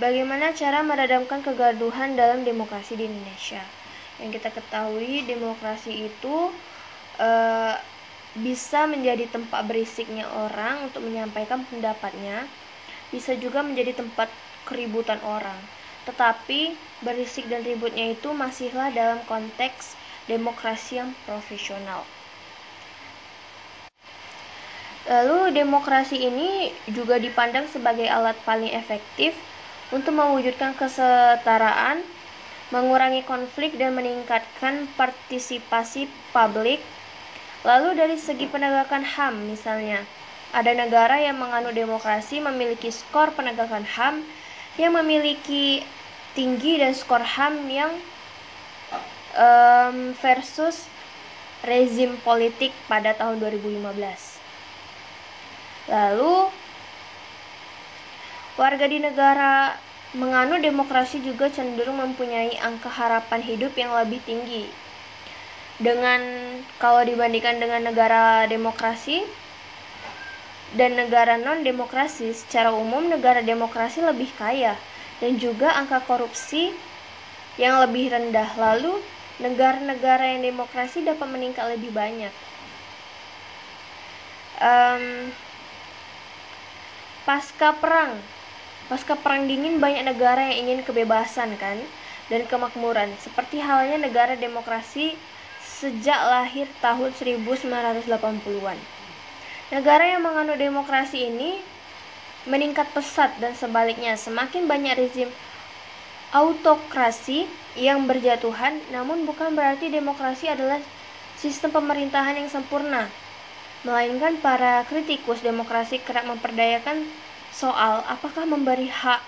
Bagaimana cara meredamkan kegaduhan dalam demokrasi di Indonesia? Yang kita ketahui, demokrasi itu bisa menjadi tempat berisiknya orang untuk menyampaikan pendapatnya, bisa juga menjadi tempat keributan orang. Tetapi berisik dan ributnya itu masihlah dalam konteks demokrasi yang profesional. Lalu demokrasi ini juga dipandang sebagai alat paling efektif untuk mewujudkan kesetaraan, mengurangi konflik, dan meningkatkan partisipasi publik. Lalu dari segi penegakan HAM misalnya, ada negara yang menganut demokrasi memiliki skor penegakan HAM yang memiliki tinggi dan skor HAM yang versus rezim politik pada tahun 2015. Lalu warga di negara menganut demokrasi juga cenderung mempunyai angka harapan hidup yang lebih tinggi. Dengan kalau dibandingkan dengan negara demokrasi dan negara non-demokrasi, secara umum negara demokrasi lebih kaya dan juga angka korupsi yang lebih rendah. Lalu negara-negara yang demokrasi dapat meningkat lebih banyak. Pasca perang dingin banyak negara yang ingin kebebasan kan dan kemakmuran, seperti halnya negara demokrasi sejak lahir tahun 1980-an. Negara yang menganut demokrasi ini meningkat pesat dan sebaliknya, semakin banyak rezim autokrasi yang berjatuhan, namun bukan berarti demokrasi adalah sistem pemerintahan yang sempurna. Melainkan para kritikus demokrasi kerap memperdayakan soal apakah memberi hak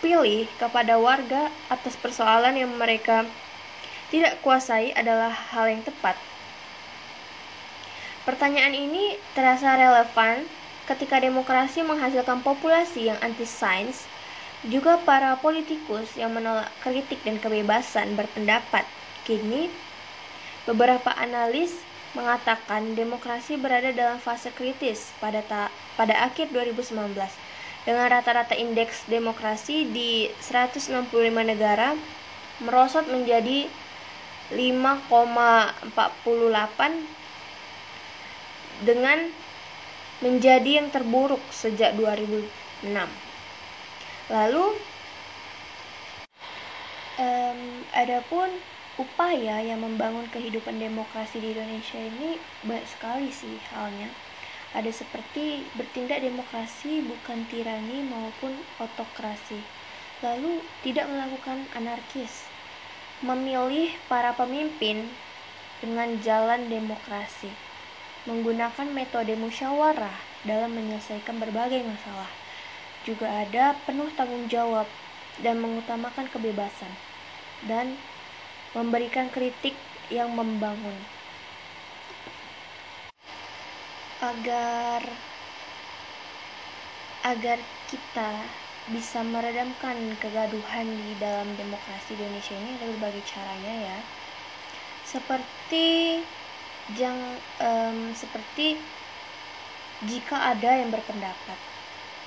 pilih kepada warga atas persoalan yang mereka tidak kuasai adalah hal yang tepat. Pertanyaan ini terasa relevan ketika demokrasi menghasilkan populasi yang anti-sains, juga para politikus yang menolak kritik dan kebebasan berpendapat. Kini, beberapa analis mengatakan demokrasi berada dalam fase kritis pada akhir 2019 dengan rata-rata indeks demokrasi di 165 negara merosot menjadi 5,48 dengan menjadi yang terburuk sejak 2006. Lalu adapun upaya yang membangun kehidupan demokrasi di Indonesia ini banyak sekali sih halnya. Ada seperti bertindak demokrasi bukan tirani maupun otokrasi. Lalu tidak melakukan anarkis. Memilih para pemimpin dengan jalan demokrasi. Menggunakan metode musyawarah dalam menyelesaikan berbagai masalah. Juga ada penuh tanggung jawab dan mengutamakan kebebasan. Dan memberikan kritik yang membangun. Agar kita bisa meredamkan kegaduhan di dalam demokrasi Indonesia ini ada berbagai caranya ya. Seperti jika ada yang berpendapat,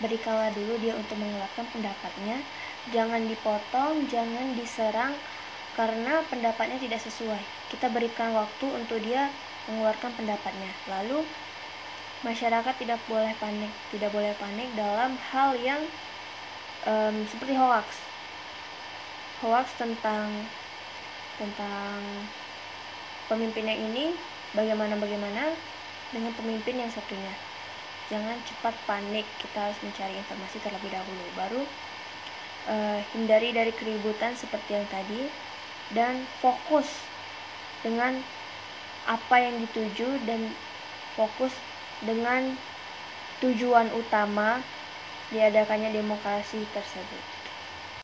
berikanlah dulu dia untuk mengeluarkan pendapatnya, jangan dipotong, jangan diserang karena pendapatnya tidak sesuai. Kita berikan waktu untuk dia mengeluarkan pendapatnya. Lalu masyarakat tidak boleh panik dalam hal yang seperti hoaks tentang pemimpinnya ini bagaimana dengan pemimpin yang satunya. Jangan cepat panik, kita harus mencari informasi terlebih dahulu, baru hindari dari keributan seperti yang tadi. Dan fokus dengan apa yang dituju dan fokus dengan tujuan utama diadakannya demokrasi tersebut.